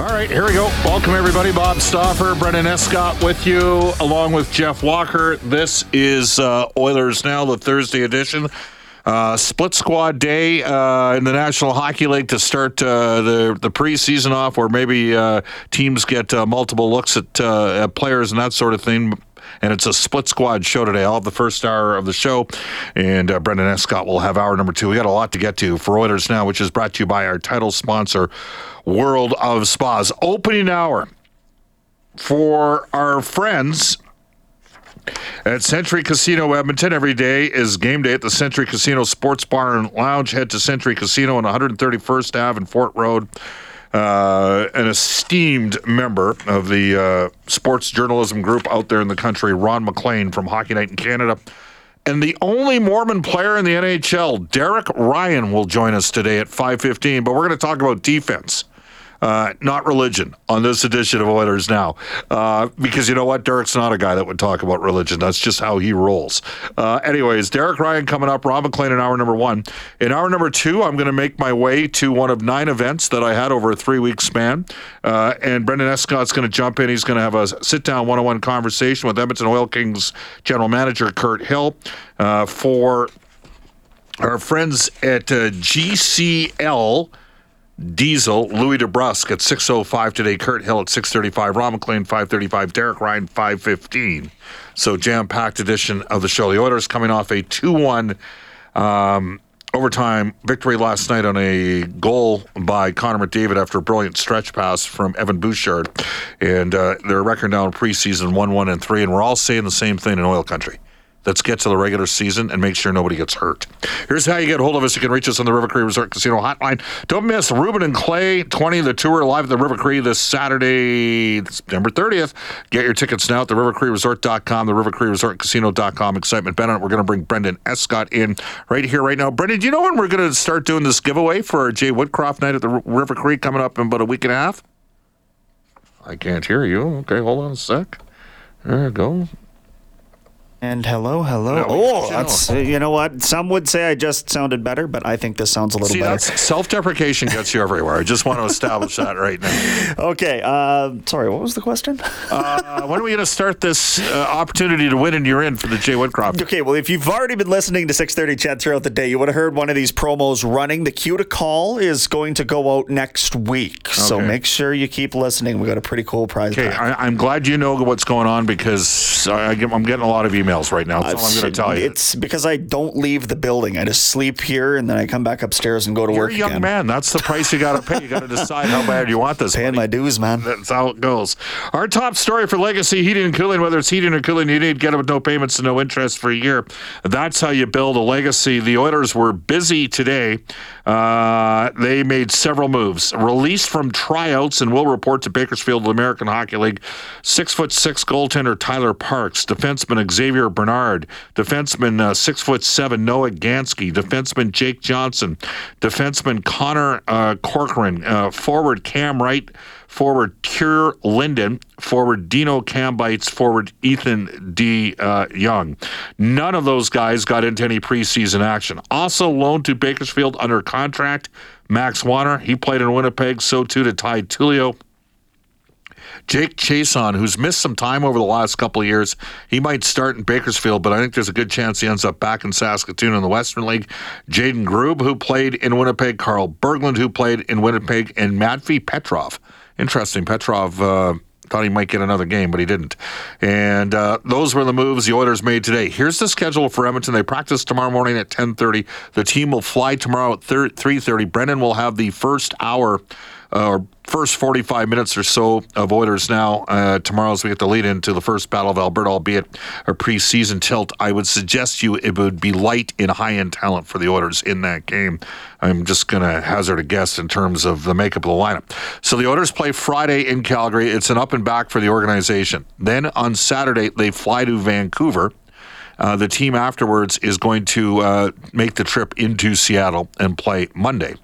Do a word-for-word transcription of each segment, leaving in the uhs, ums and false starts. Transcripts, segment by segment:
All right, here we go. Welcome, everybody. Bob Stauffer, Brennan Escott with you, along with Jeff Walker. This is uh, Oilers Now, the Thursday edition. Uh, split squad day uh, in the National Hockey League to start uh, the, the preseason off, where maybe uh, teams get uh, multiple looks at, uh, at players and that sort of thing. And it's a split squad show today. I'll have the first hour of the show, and uh, Brendan Escott will have hour number two. We got a lot to get to for Oilers Now, which is brought to you by our title sponsor, World of Spas. Opening hour for our friends at Century Casino Edmonton. Every day is game day at the Century Casino Sports Bar and Lounge. Head to Century Casino on one thirty-first Avenue and Fort Road. Uh, an esteemed member of the uh, sports journalism group out there in the country, Ron McLean from Hockey Night in Canada. And the only Mormon player in the N H L, Derek Ryan, will join us today at five fifteen. But we're going to talk about defense, uh, not religion, on this edition of Oilers Now. Uh, because you know what? Derek's not a guy that would talk about religion. That's just how he rolls. Uh, anyways, Derek Ryan coming up, Rob McLean in hour number one. In hour number two, I'm going to make my way to one of nine events that I had over a three-week span. Uh, and Brendan Escott's going to jump in. He's going to have a sit-down one-on-one conversation with Edmonton Oil Kings general manager Kurt Hill uh, for our friends at uh, G C L Diesel, Louis DeBrusque at six oh five today, Kurt Hill at six thirty-five, Ron McLean five thirty-five, Derek Ryan five fifteen. So jam-packed edition of the show. The Oilers coming off a two one um, overtime victory last night on a goal by Connor McDavid after a brilliant stretch pass from Evan Bouchard. And uh, their record now in preseason one one and three, and we're all saying the same thing in oil country. Let's get to the regular season and make sure nobody gets hurt. Here's how you get hold of us. You can reach us on the River Cree Resort Casino hotline. Don't miss Reuben and Clay, twenty of the tour, live at the River Cree this Saturday, September thirtieth. Get your tickets now at the river cree resort dot com, the river cree resort casino dot com. Excitement Bennett. We're going to bring Brendan Escott in right here, right now. Brendan, do you know when we're going to start doing this giveaway for our Jay Woodcroft night at the River Cree coming up in about a week and a half? I can't hear you. Okay, hold on a sec. There we go. And hello, hello. No, oh, that's, you know what? Some would say I just sounded better, but I think this sounds a little See, better. Self-deprecation gets you everywhere. I just want to establish that right now. Okay. Uh, sorry, what was the question? uh, when are we going to start this uh, opportunity to win and you're in for the Jay Woodcroft? Okay, well, if you've already been listening to six thirty Chat throughout the day, you would have heard one of these promos running. The cue to call is going to go out next week, okay. So make sure you keep listening. We got a pretty cool prize pack. Okay, I, I'm glad you know what's going on because I, I'm getting a lot of emails. Right now, that's I've all I'm going to tell you. It's because I don't leave the building. I just sleep here, and then I come back upstairs and go to You're work. You're a young again. man. That's the price you got to pay. You got to decide how bad you want this. Paying money. My dues, man. That's how it goes. Our top story for Legacy Heating and Cooling, whether it's heating or cooling, you need to get it with no payments and no interest for a year. That's how you build a legacy. The Oilers were busy today. Uh, they made several moves. Released from tryouts and will report to Bakersfield, the American Hockey League. Six foot six goaltender Tyler Parks, defenseman Xavier Bernard, defenseman uh, six foot seven Noah Gansky, defenseman Jake Johnson, defenseman Connor uh, Corcoran, uh, forward Cam Wright, forward Kyrou Linden, forward Dino Cambites, forward Ethan D. Uh, Young. None of those guys got into any preseason action. Also loaned to Bakersfield under contract, Max Warner. He played in Winnipeg, so too did Ty Tulio. Jake Chiasson, who's missed some time over the last couple of years, he might start in Bakersfield, but I think there's a good chance he ends up back in Saskatoon in the Western League. Jaden Grube, who played in Winnipeg, Carl Berglund, who played in Winnipeg, and Matvei Petrov. Interesting. Petrov uh, thought he might get another game, but he didn't. And uh, those were the moves the Oilers made today. Here's the schedule for Edmonton. They practice tomorrow morning at ten thirty. The team will fly tomorrow at three thirty. Brennan will have the first hour or uh, first forty-five minutes or so of Oilers Now uh, tomorrow as we get the lead into the first Battle of Alberta, albeit a preseason tilt. I would suggest you it would be light in high-end talent for the Oilers in that game. I'm just going to hazard a guess in terms of the makeup of the lineup. So the Oilers play Friday in Calgary. It's an up and back for the organization. Then on Saturday, they fly to Vancouver. Uh, the team afterwards is going to uh, make the trip into Seattle and play Monday.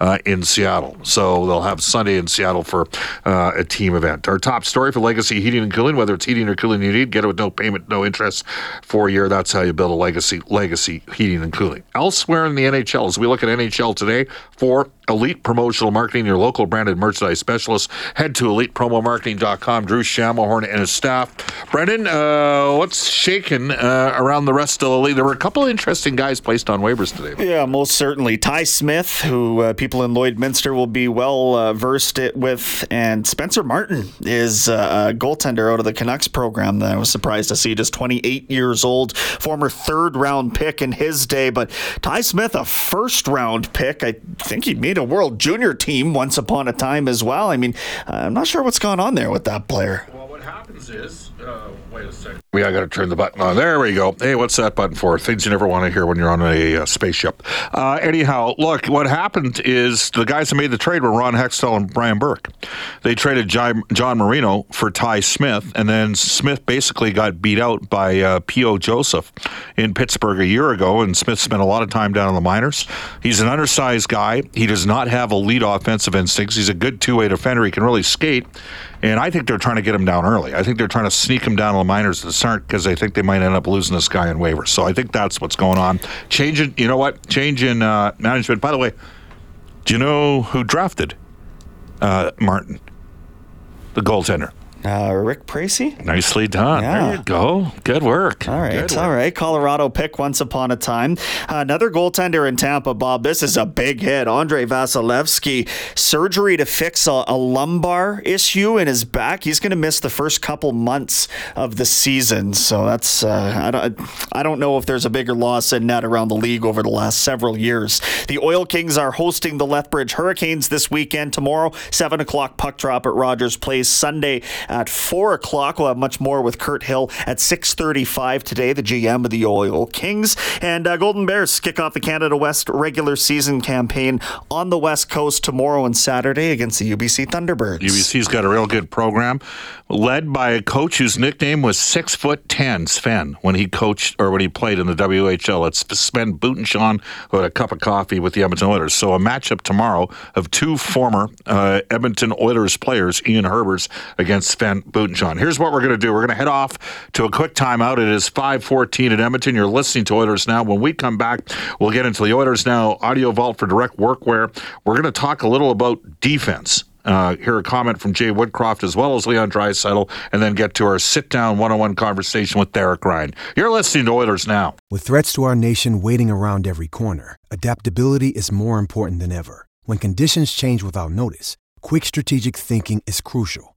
Uh, in Seattle. So they'll have Sunday in Seattle for uh, a team event. Our top story for Legacy Heating and Cooling, whether it's heating or cooling you need, get it with no payment, no interest for a year. That's how you build a legacy, Legacy Heating and Cooling. Elsewhere in the N H L, as we look at N H L today, for Elite Promotional Marketing, your local branded merchandise specialist, head to elite promo marketing dot com. Drew Shammelhorn and his staff. Brendan, uh, what's shaking uh, around the rest of the league? There were a couple of interesting guys placed on waivers today. Yeah, most certainly. Ty Smith, who uh, people in Lloydminster will be well uh, versed it with, and Spencer Martin is uh, a goaltender out of the Canucks program that I was surprised to see, just twenty-eight years old, former third round pick in his day. But Ty Smith, a first round pick, I think he made a World Junior team once upon a time as well. I mean, I'm not sure what's gone on there with that player. Well, what happens is, uh, wait a second. We I got to turn the button on. There we go. Hey, what's that button for? Things you never want to hear when you're on a uh, spaceship. Uh, anyhow, look, what happened is the guys who made the trade were Ron Hextall and Brian Burke. They traded John Marino for Ty Smith, and then Smith basically got beat out by uh, P O. Joseph in Pittsburgh a year ago, and Smith spent a lot of time down in the minors. He's an undersized guy. He does not have elite offensive instincts. He's a good two-way defender. He can really skate, and I think they're trying to get him down early. I think they're trying to sneak him down to the minors to the start because they think they might end up losing this guy in waivers. So I think that's what's going on. Change in, you know what? Change in uh, management. By the way, do you know who drafted uh, Martin, the goaltender? Uh, Rick Precy? Nicely done. Yeah. There you go. Good work. All right. Good work. All right. Colorado pick once upon a time. Another goaltender in Tampa, Bob. This is a big hit. Andre Vasilevsky, surgery to fix a, a lumbar issue in his back. He's going to miss the first couple months of the season. So that's, uh, I don't, I don't know if there's a bigger loss in net around the league over the last several years. The Oil Kings are hosting the Lethbridge Hurricanes this weekend. Tomorrow, seven o'clock puck drop at Rogers Place. Sunday at four o'clock. We'll have much more with Kurt Hill at six thirty-five today, the G M of the Oil Kings. And uh, Golden Bears kick off the Canada West regular season campaign on the West Coast tomorrow and Saturday against the U B C Thunderbirds. U B C's got a real good program, led by a coach whose nickname was six foot ten, Sven, when he coached or when he played in the W H L. It's Sven Butenschon, who had a cup of coffee with the Edmonton Oilers. So a matchup tomorrow of two former uh, Edmonton Oilers players, Ian Herbers against Sven Butenschon. Here's what we're going to do. We're going to head off to a quick timeout. It is five fourteen at Edmonton. You're listening to Oilers Now. When we come back, we'll get into the Oilers Now Audio Vault for Direct Workwear. We're going to talk a little about defense. Uh, hear a comment from Jay Woodcroft as well as Leon Draisaitl, and then get to our sit-down one-on-one conversation with Derek Ryan. You're listening to Oilers Now. With threats to our nation waiting around every corner, adaptability is more important than ever. When conditions change without notice, quick strategic thinking is crucial,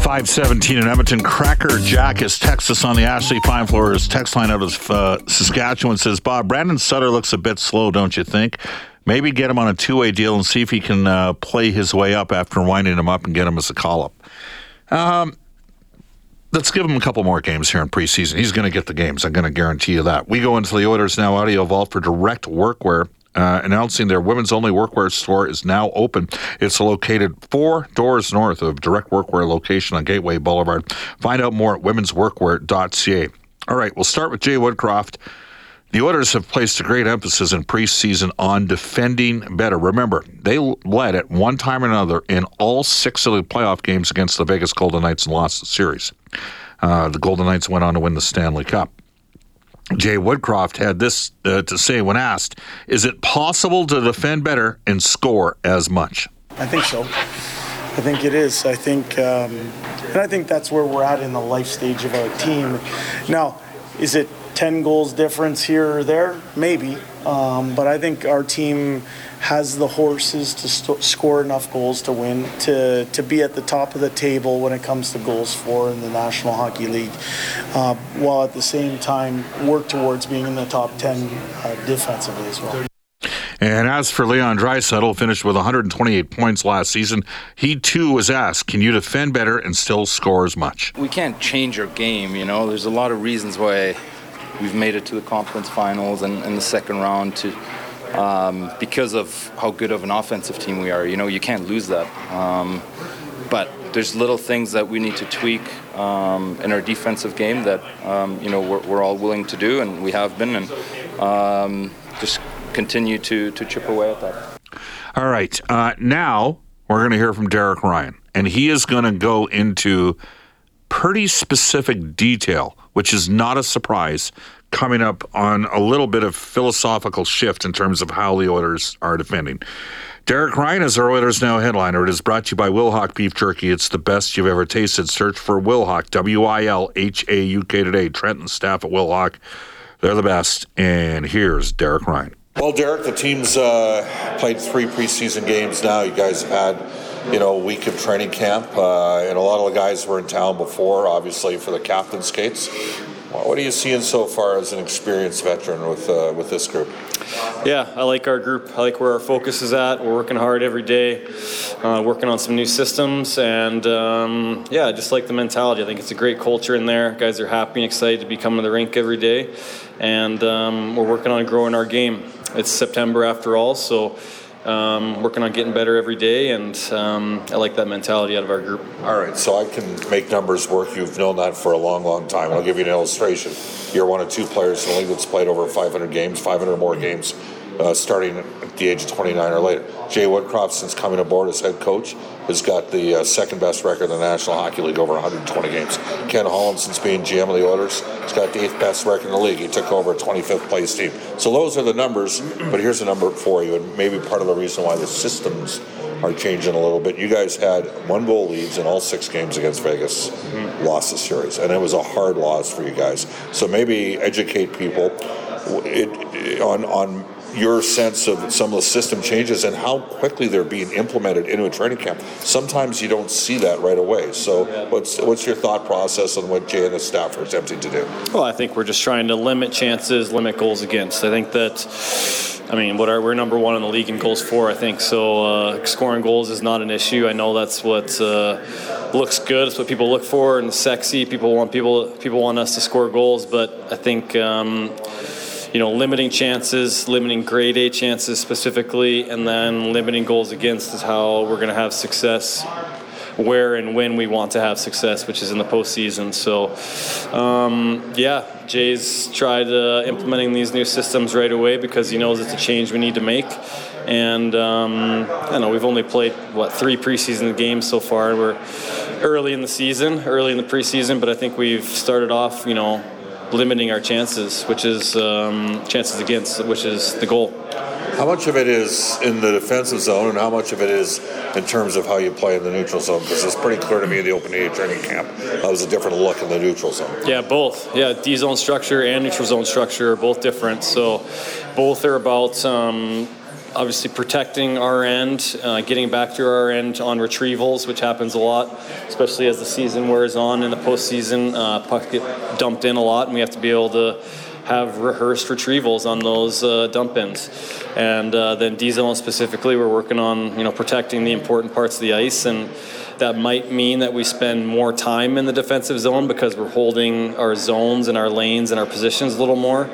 five seventeen in Edmonton. Cracker Jack is Texas on the Ashley Fine Flores text line out of uh, Saskatchewan. Says, Bob, Brandon Sutter looks a bit slow, don't you think? Maybe get him on a two-way deal and see if he can uh, play his way up after winding him up and get him as a call-up. Um... Let's give him a couple more games here in preseason. He's going to get the games. I'm going to guarantee you that. We go into the Oilers Now Audio Vault for Direct Workwear, uh, announcing their women's-only workwear store is now open. It's located four doors north of Direct Workwear location on Gateway Boulevard. Find out more at women's workwear dot c a. All right, we'll start with Jay Woodcroft. The Oilers have placed a great emphasis in preseason on defending better. Remember, they led at one time or another in all six of the playoff games against the Vegas Golden Knights and lost the series. Uh, the Golden Knights went on to win the Stanley Cup. Jay Woodcroft had this uh, to say when asked, is it possible to defend better and score as much? I think so. I think it is. I think, um, and I think that's where we're at in the life stage of our team. Now, is it ten goals difference here or there? Maybe. Um, but I think our team has the horses to st- score enough goals to win, to, to be at the top of the table when it comes to goals for in the National Hockey League, uh, while at the same time work towards being in the top ten uh, defensively as well. And as for Leon Draisaitl, finished with one hundred twenty-eight points last season, he too was asked, can you defend better and still score as much? We can't change our game, you know. There's a lot of reasons why we've made it to the conference finals and, and the second round to um, because of how good of an offensive team we are. You know, you can't lose that. Um, but there's little things that we need to tweak um, in our defensive game that, um, you know, we're, we're all willing to do, and we have been, and um, just continue to, to chip away at that. All right. Uh, now we're going to hear from Derek Ryan, and he is going to go into pretty specific detail, which is not a surprise, coming up on a little bit of philosophical shift in terms of how the Oilers are defending. Derek Ryan is our Oilers Now headliner. It is brought to you by Wilhock Beef Jerky. It's the best you've ever tasted. Search for Wilhock, W I L H A U K today. Trent and staff at Wilhock, they're the best. And here's Derek Ryan. Well, Derek, the team's uh, played three preseason games now. You guys have had, you know, a week of training camp, uh, and a lot of the guys were in town before, obviously, for the captain's skates. What are you seeing so far as an experienced veteran with uh, with this group? Yeah, I like our group. I like where our focus is at. We're working hard every day, uh, working on some new systems, and um, yeah, I just like the mentality. I think it's a great culture in there. Guys are happy and excited to be coming to the rink every day, and um, we're working on growing our game. It's September after all, so Um, working on getting better every day, and um, I like that mentality out of our group. All right, so I can make numbers work. You've known that for a long, long time. I'll give you an illustration. You're one of two players in the league that's played over five hundred games, five hundred more games, uh, starting at the age of twenty-nine or later. Jay Woodcroft, since coming aboard as head coach, has got the uh, second-best record in the National Hockey League, over one hundred twenty games. Ken Holland, since being G M of the Oilers, has got the eighth-best record in the league. He took over a twenty-fifth place team. So those are the numbers, but here's a number for you, and maybe part of the reason why the systems are changing a little bit. You guys had one goal leads in all six games against Vegas, mm-hmm. lost the series, and it was a hard loss for you guys. So maybe educate people it, it, on on your sense of some of the system changes and how quickly they're being implemented into a training camp. Sometimes you don't see that right away. So what's what's your thought process on what Jay and his staff are attempting to do? Well, I think we're just trying to limit chances, limit goals against. I think that, I mean, what are, we're number one in the league in goals for, I think. So uh, scoring goals is not an issue. I know that's what uh, looks good. It's what people look for and sexy. People want people people want us to score goals, but I think Um, you know, limiting chances, limiting grade A chances specifically, and then limiting goals against is how we're going to have success where and when we want to have success, which is in the postseason. So, um, yeah, Jay's tried uh, implementing these new systems right away because he knows it's a change we need to make. And um, I know we've only played, what, three preseason games so far. We're early in the season, early in the preseason, but I think we've started off, you know, limiting our chances, which is um, chances against, which is the goal. How much of it is in the defensive zone and how much of it is in terms of how you play in the neutral zone? Because it's pretty clear to me in the open day training camp that was a different look in the neutral zone. Yeah, both. Yeah, D-zone structure and neutral zone structure are both different. So both are about um, obviously protecting our end, uh, getting back to our end on retrievals, which happens a lot, especially as the season wears on in the postseason. Uh, pucks get dumped in a lot, and we have to be able to have rehearsed retrievals on those uh, dump ins. And uh, then D-zone specifically, we're working on, you know, protecting the important parts of the ice, and that might mean that we spend more time in the defensive zone because we're holding our zones and our lanes and our positions a little more.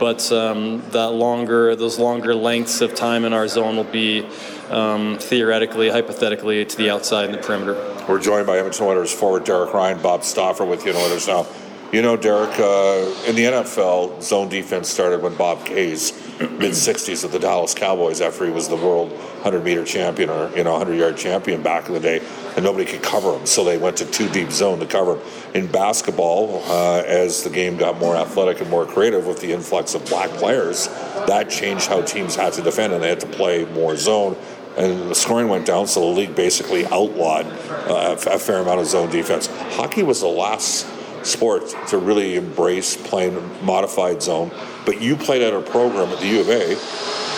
But um, that longer, those longer lengths of time in our zone will be um, theoretically, hypothetically, to the outside and the perimeter. We're joined by Edmonton Oilers forward Derek Ryan, Bob Stauffer with you in Oilers Now. You know, Derek, uh, in the N F L, zone defense started when Bob Kay's mid-sixties at the Dallas Cowboys after he was the world hundred-meter champion or, you know, hundred-yard champion back in the day, and nobody could cover him, so they went to two-deep zone to cover him. In basketball, uh, as the game got more athletic and more creative with the influx of black players, that changed how teams had to defend, and they had to play more zone. And the scoring went down, so the league basically outlawed uh, a fair amount of zone defense. Hockey was the last sport to really embrace playing modified zone, but you played at a program at the U of A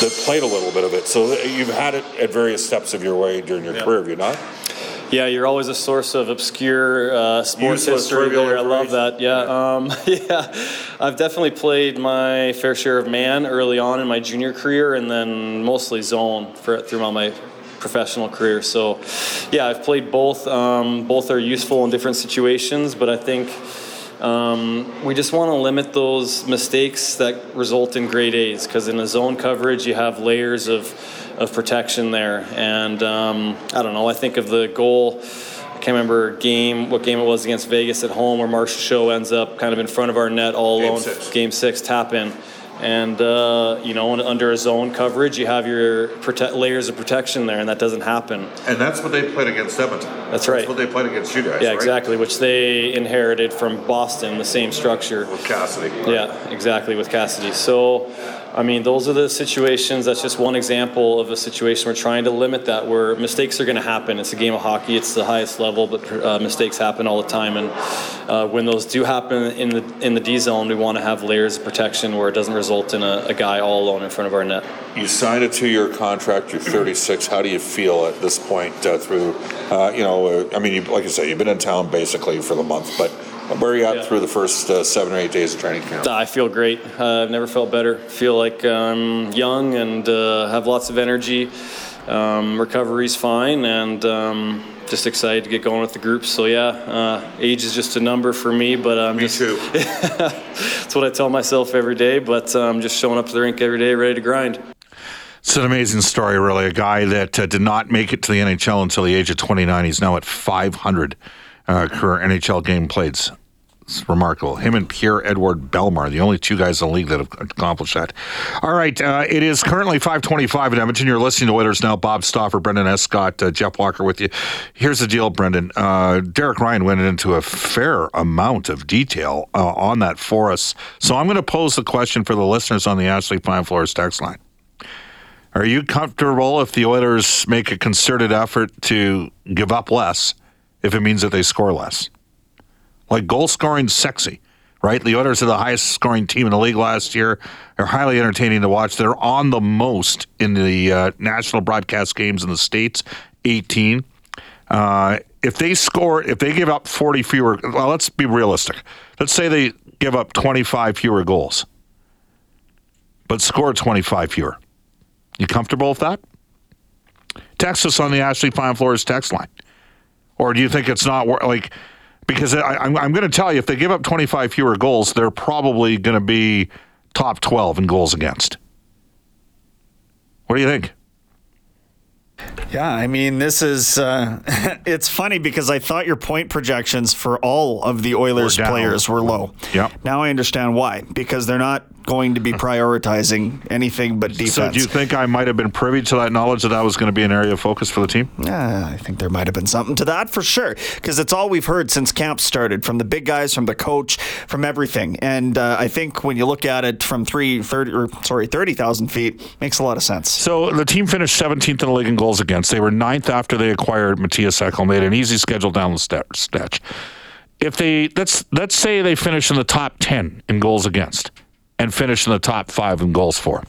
that played a little bit of it, so you've had it at various steps of your way during your yep. career, have you not? Yeah, you're always a source of obscure uh, sports Useless history there. I love that. Yeah, um, yeah. I've definitely played my fair share of man early on in my junior career, and then mostly zone for, throughout my professional career. So, yeah, I've played both. Um, both are useful in different situations, but I think um, we just want to limit those mistakes that result in grade A's, because in a zone coverage, you have layers of of protection there. And um, I don't know, I think of the goal, I can't remember game, what game it was against Vegas at home, where Marshall Show ends up kind of in front of our net all alone. Game six. Game six, tap in. And, uh, you know, under a zone coverage, you have your prote- layers of protection there, and that doesn't happen. And that's what they played against Edmonton. That's right. That's what they played against you guys, yeah, right? Exactly, which they inherited from Boston, the same structure. With Cassidy. Right? Yeah, exactly, with Cassidy. So, I mean, those are the situations. That's just one example of a situation we're trying to limit that, where mistakes are going to happen. It's a game of hockey. It's the highest level, but uh, mistakes happen all the time. And uh, when those do happen in the in the D zone, we want to have layers of protection where it doesn't result in a, a guy all alone in front of our net. You signed a two-year contract. You're thirty-six. How do you feel at this point? Uh, through, uh, you know, I mean, you, like I say, you've been in town basically for the month, but where are you at yeah. through the first uh, seven or eight days of training camp? I feel great. Uh, I've never felt better. I feel like I'm young and uh, have lots of energy. Um, recovery's fine, and um, just excited to get going with the group. So yeah, uh, age is just a number for me, but I'm um, me just, too. That's what I tell myself every day. But I'm um, just showing up to the rink every day, ready to grind. It's an amazing story, really. A guy that uh, did not make it to the N H L until the age of twenty-nine. He's now at five hundred. Uh, career N H L game plays. It's remarkable. Him and Pierre-Edouard Bellemare, the only two guys in the league that have accomplished that. All right, uh, it is currently five twenty-five in Edmonton. You're listening to Oilers Now. Bob Stauffer, Brendan Escott, uh, Jeff Walker with you. Here's the deal, Brendan. Uh, Derek Ryan went into a fair amount of detail uh, on that for us. So I'm going to pose the question for the listeners on the Ashley Fine Flores text line. Are you comfortable if the Oilers make a concerted effort to give up less if it means that they score less? Like, goal scoring's sexy, right? The Oilers are the highest scoring team in the league last year. They're highly entertaining to watch. They're on the most in the uh, national broadcast games in the States, eighteen. Uh, if they score, if they give up forty fewer, well, let's be realistic. Let's say they give up twenty-five fewer goals, but score twenty-five fewer. You comfortable with that? Text us on the Ashley Fine Flores text line. Or do you think it's not worth, like, because I, I'm, I'm going to tell you, if they give up twenty-five fewer goals, they're probably going to be top twelve in goals against. What do you think? Yeah, I mean, this is, uh, it's funny because I thought your point projections for all of the Oilers players were low. Yep. Now I understand why, because they're not going to be prioritizing anything but defense. So do you think I might have been privy to that knowledge that that was going to be an area of focus for the team? Yeah, I think there might have been something to that for sure, because it's all we've heard since camp started, from the big guys, from the coach, from everything. And uh, I think when you look at it from three, thirty, or, sorry, thirty thousand feet, makes a lot of sense. So the team finished seventeenth in the league in goals against. They were ninth after they acquired Matthias Ekholm. They had an easy schedule down the stretch. If they let's let's say they finish in the top ten in goals against, and finish in the top five in goals for.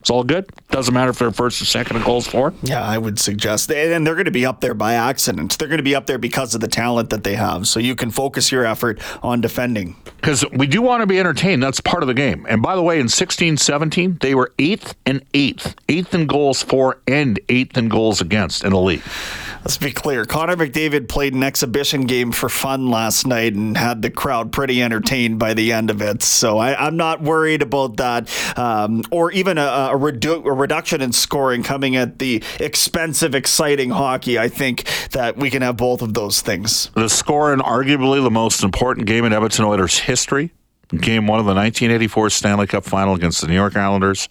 It's all good? Doesn't matter if they're first or second in goals for? Yeah, I would suggest. They, and they're going to be up there by accident. They're going to be up there because of the talent that they have. So you can focus your effort on defending. Because we do want to be entertained. That's part of the game. And by the way, in sixteen seventeen, they were eighth and eighth. eighth in goals for and eighth in goals against in the league. Let's be clear. Connor McDavid played an exhibition game for fun last night and had the crowd pretty entertained by the end of it. So I, I'm not worried about that, um, or even a, a, redu- a reduction in scoring coming at the expense of exciting hockey. I think that we can have both of those things. The score in arguably the most important game in Edmonton Oilers history, game one of the nineteen eighty-four Stanley Cup Final against the New York Islanders,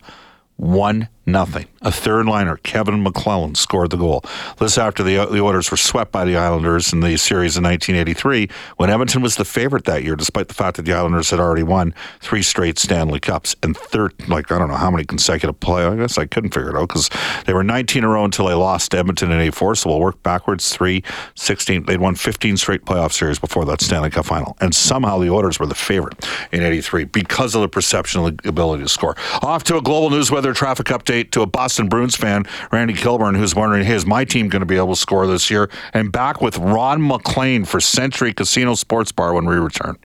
one nothing. A third liner, Kevin McClellan, scored the goal. This after the, the Oilers were swept by the Islanders in the series in nineteen eighty-three, when Edmonton was the favorite that year, despite the fact that the Islanders had already won three straight Stanley Cups and third, like, I don't know how many consecutive play. I guess I couldn't figure it out because they were nineteen in a row until they lost to Edmonton in eighty-four. So we'll work backwards. three, sixteen. They'd won fifteen straight playoff series before that Stanley Cup final. And somehow the Oilers were the favorite in eighty-three because of the perception of the ability to score. Off to a global news weather traffic update to a Boston Bruins fan, Randy Kilburn, who's wondering, hey, is my team going to be able to score this year? And back with Ron McLean for Century Casino Sports Bar when we return.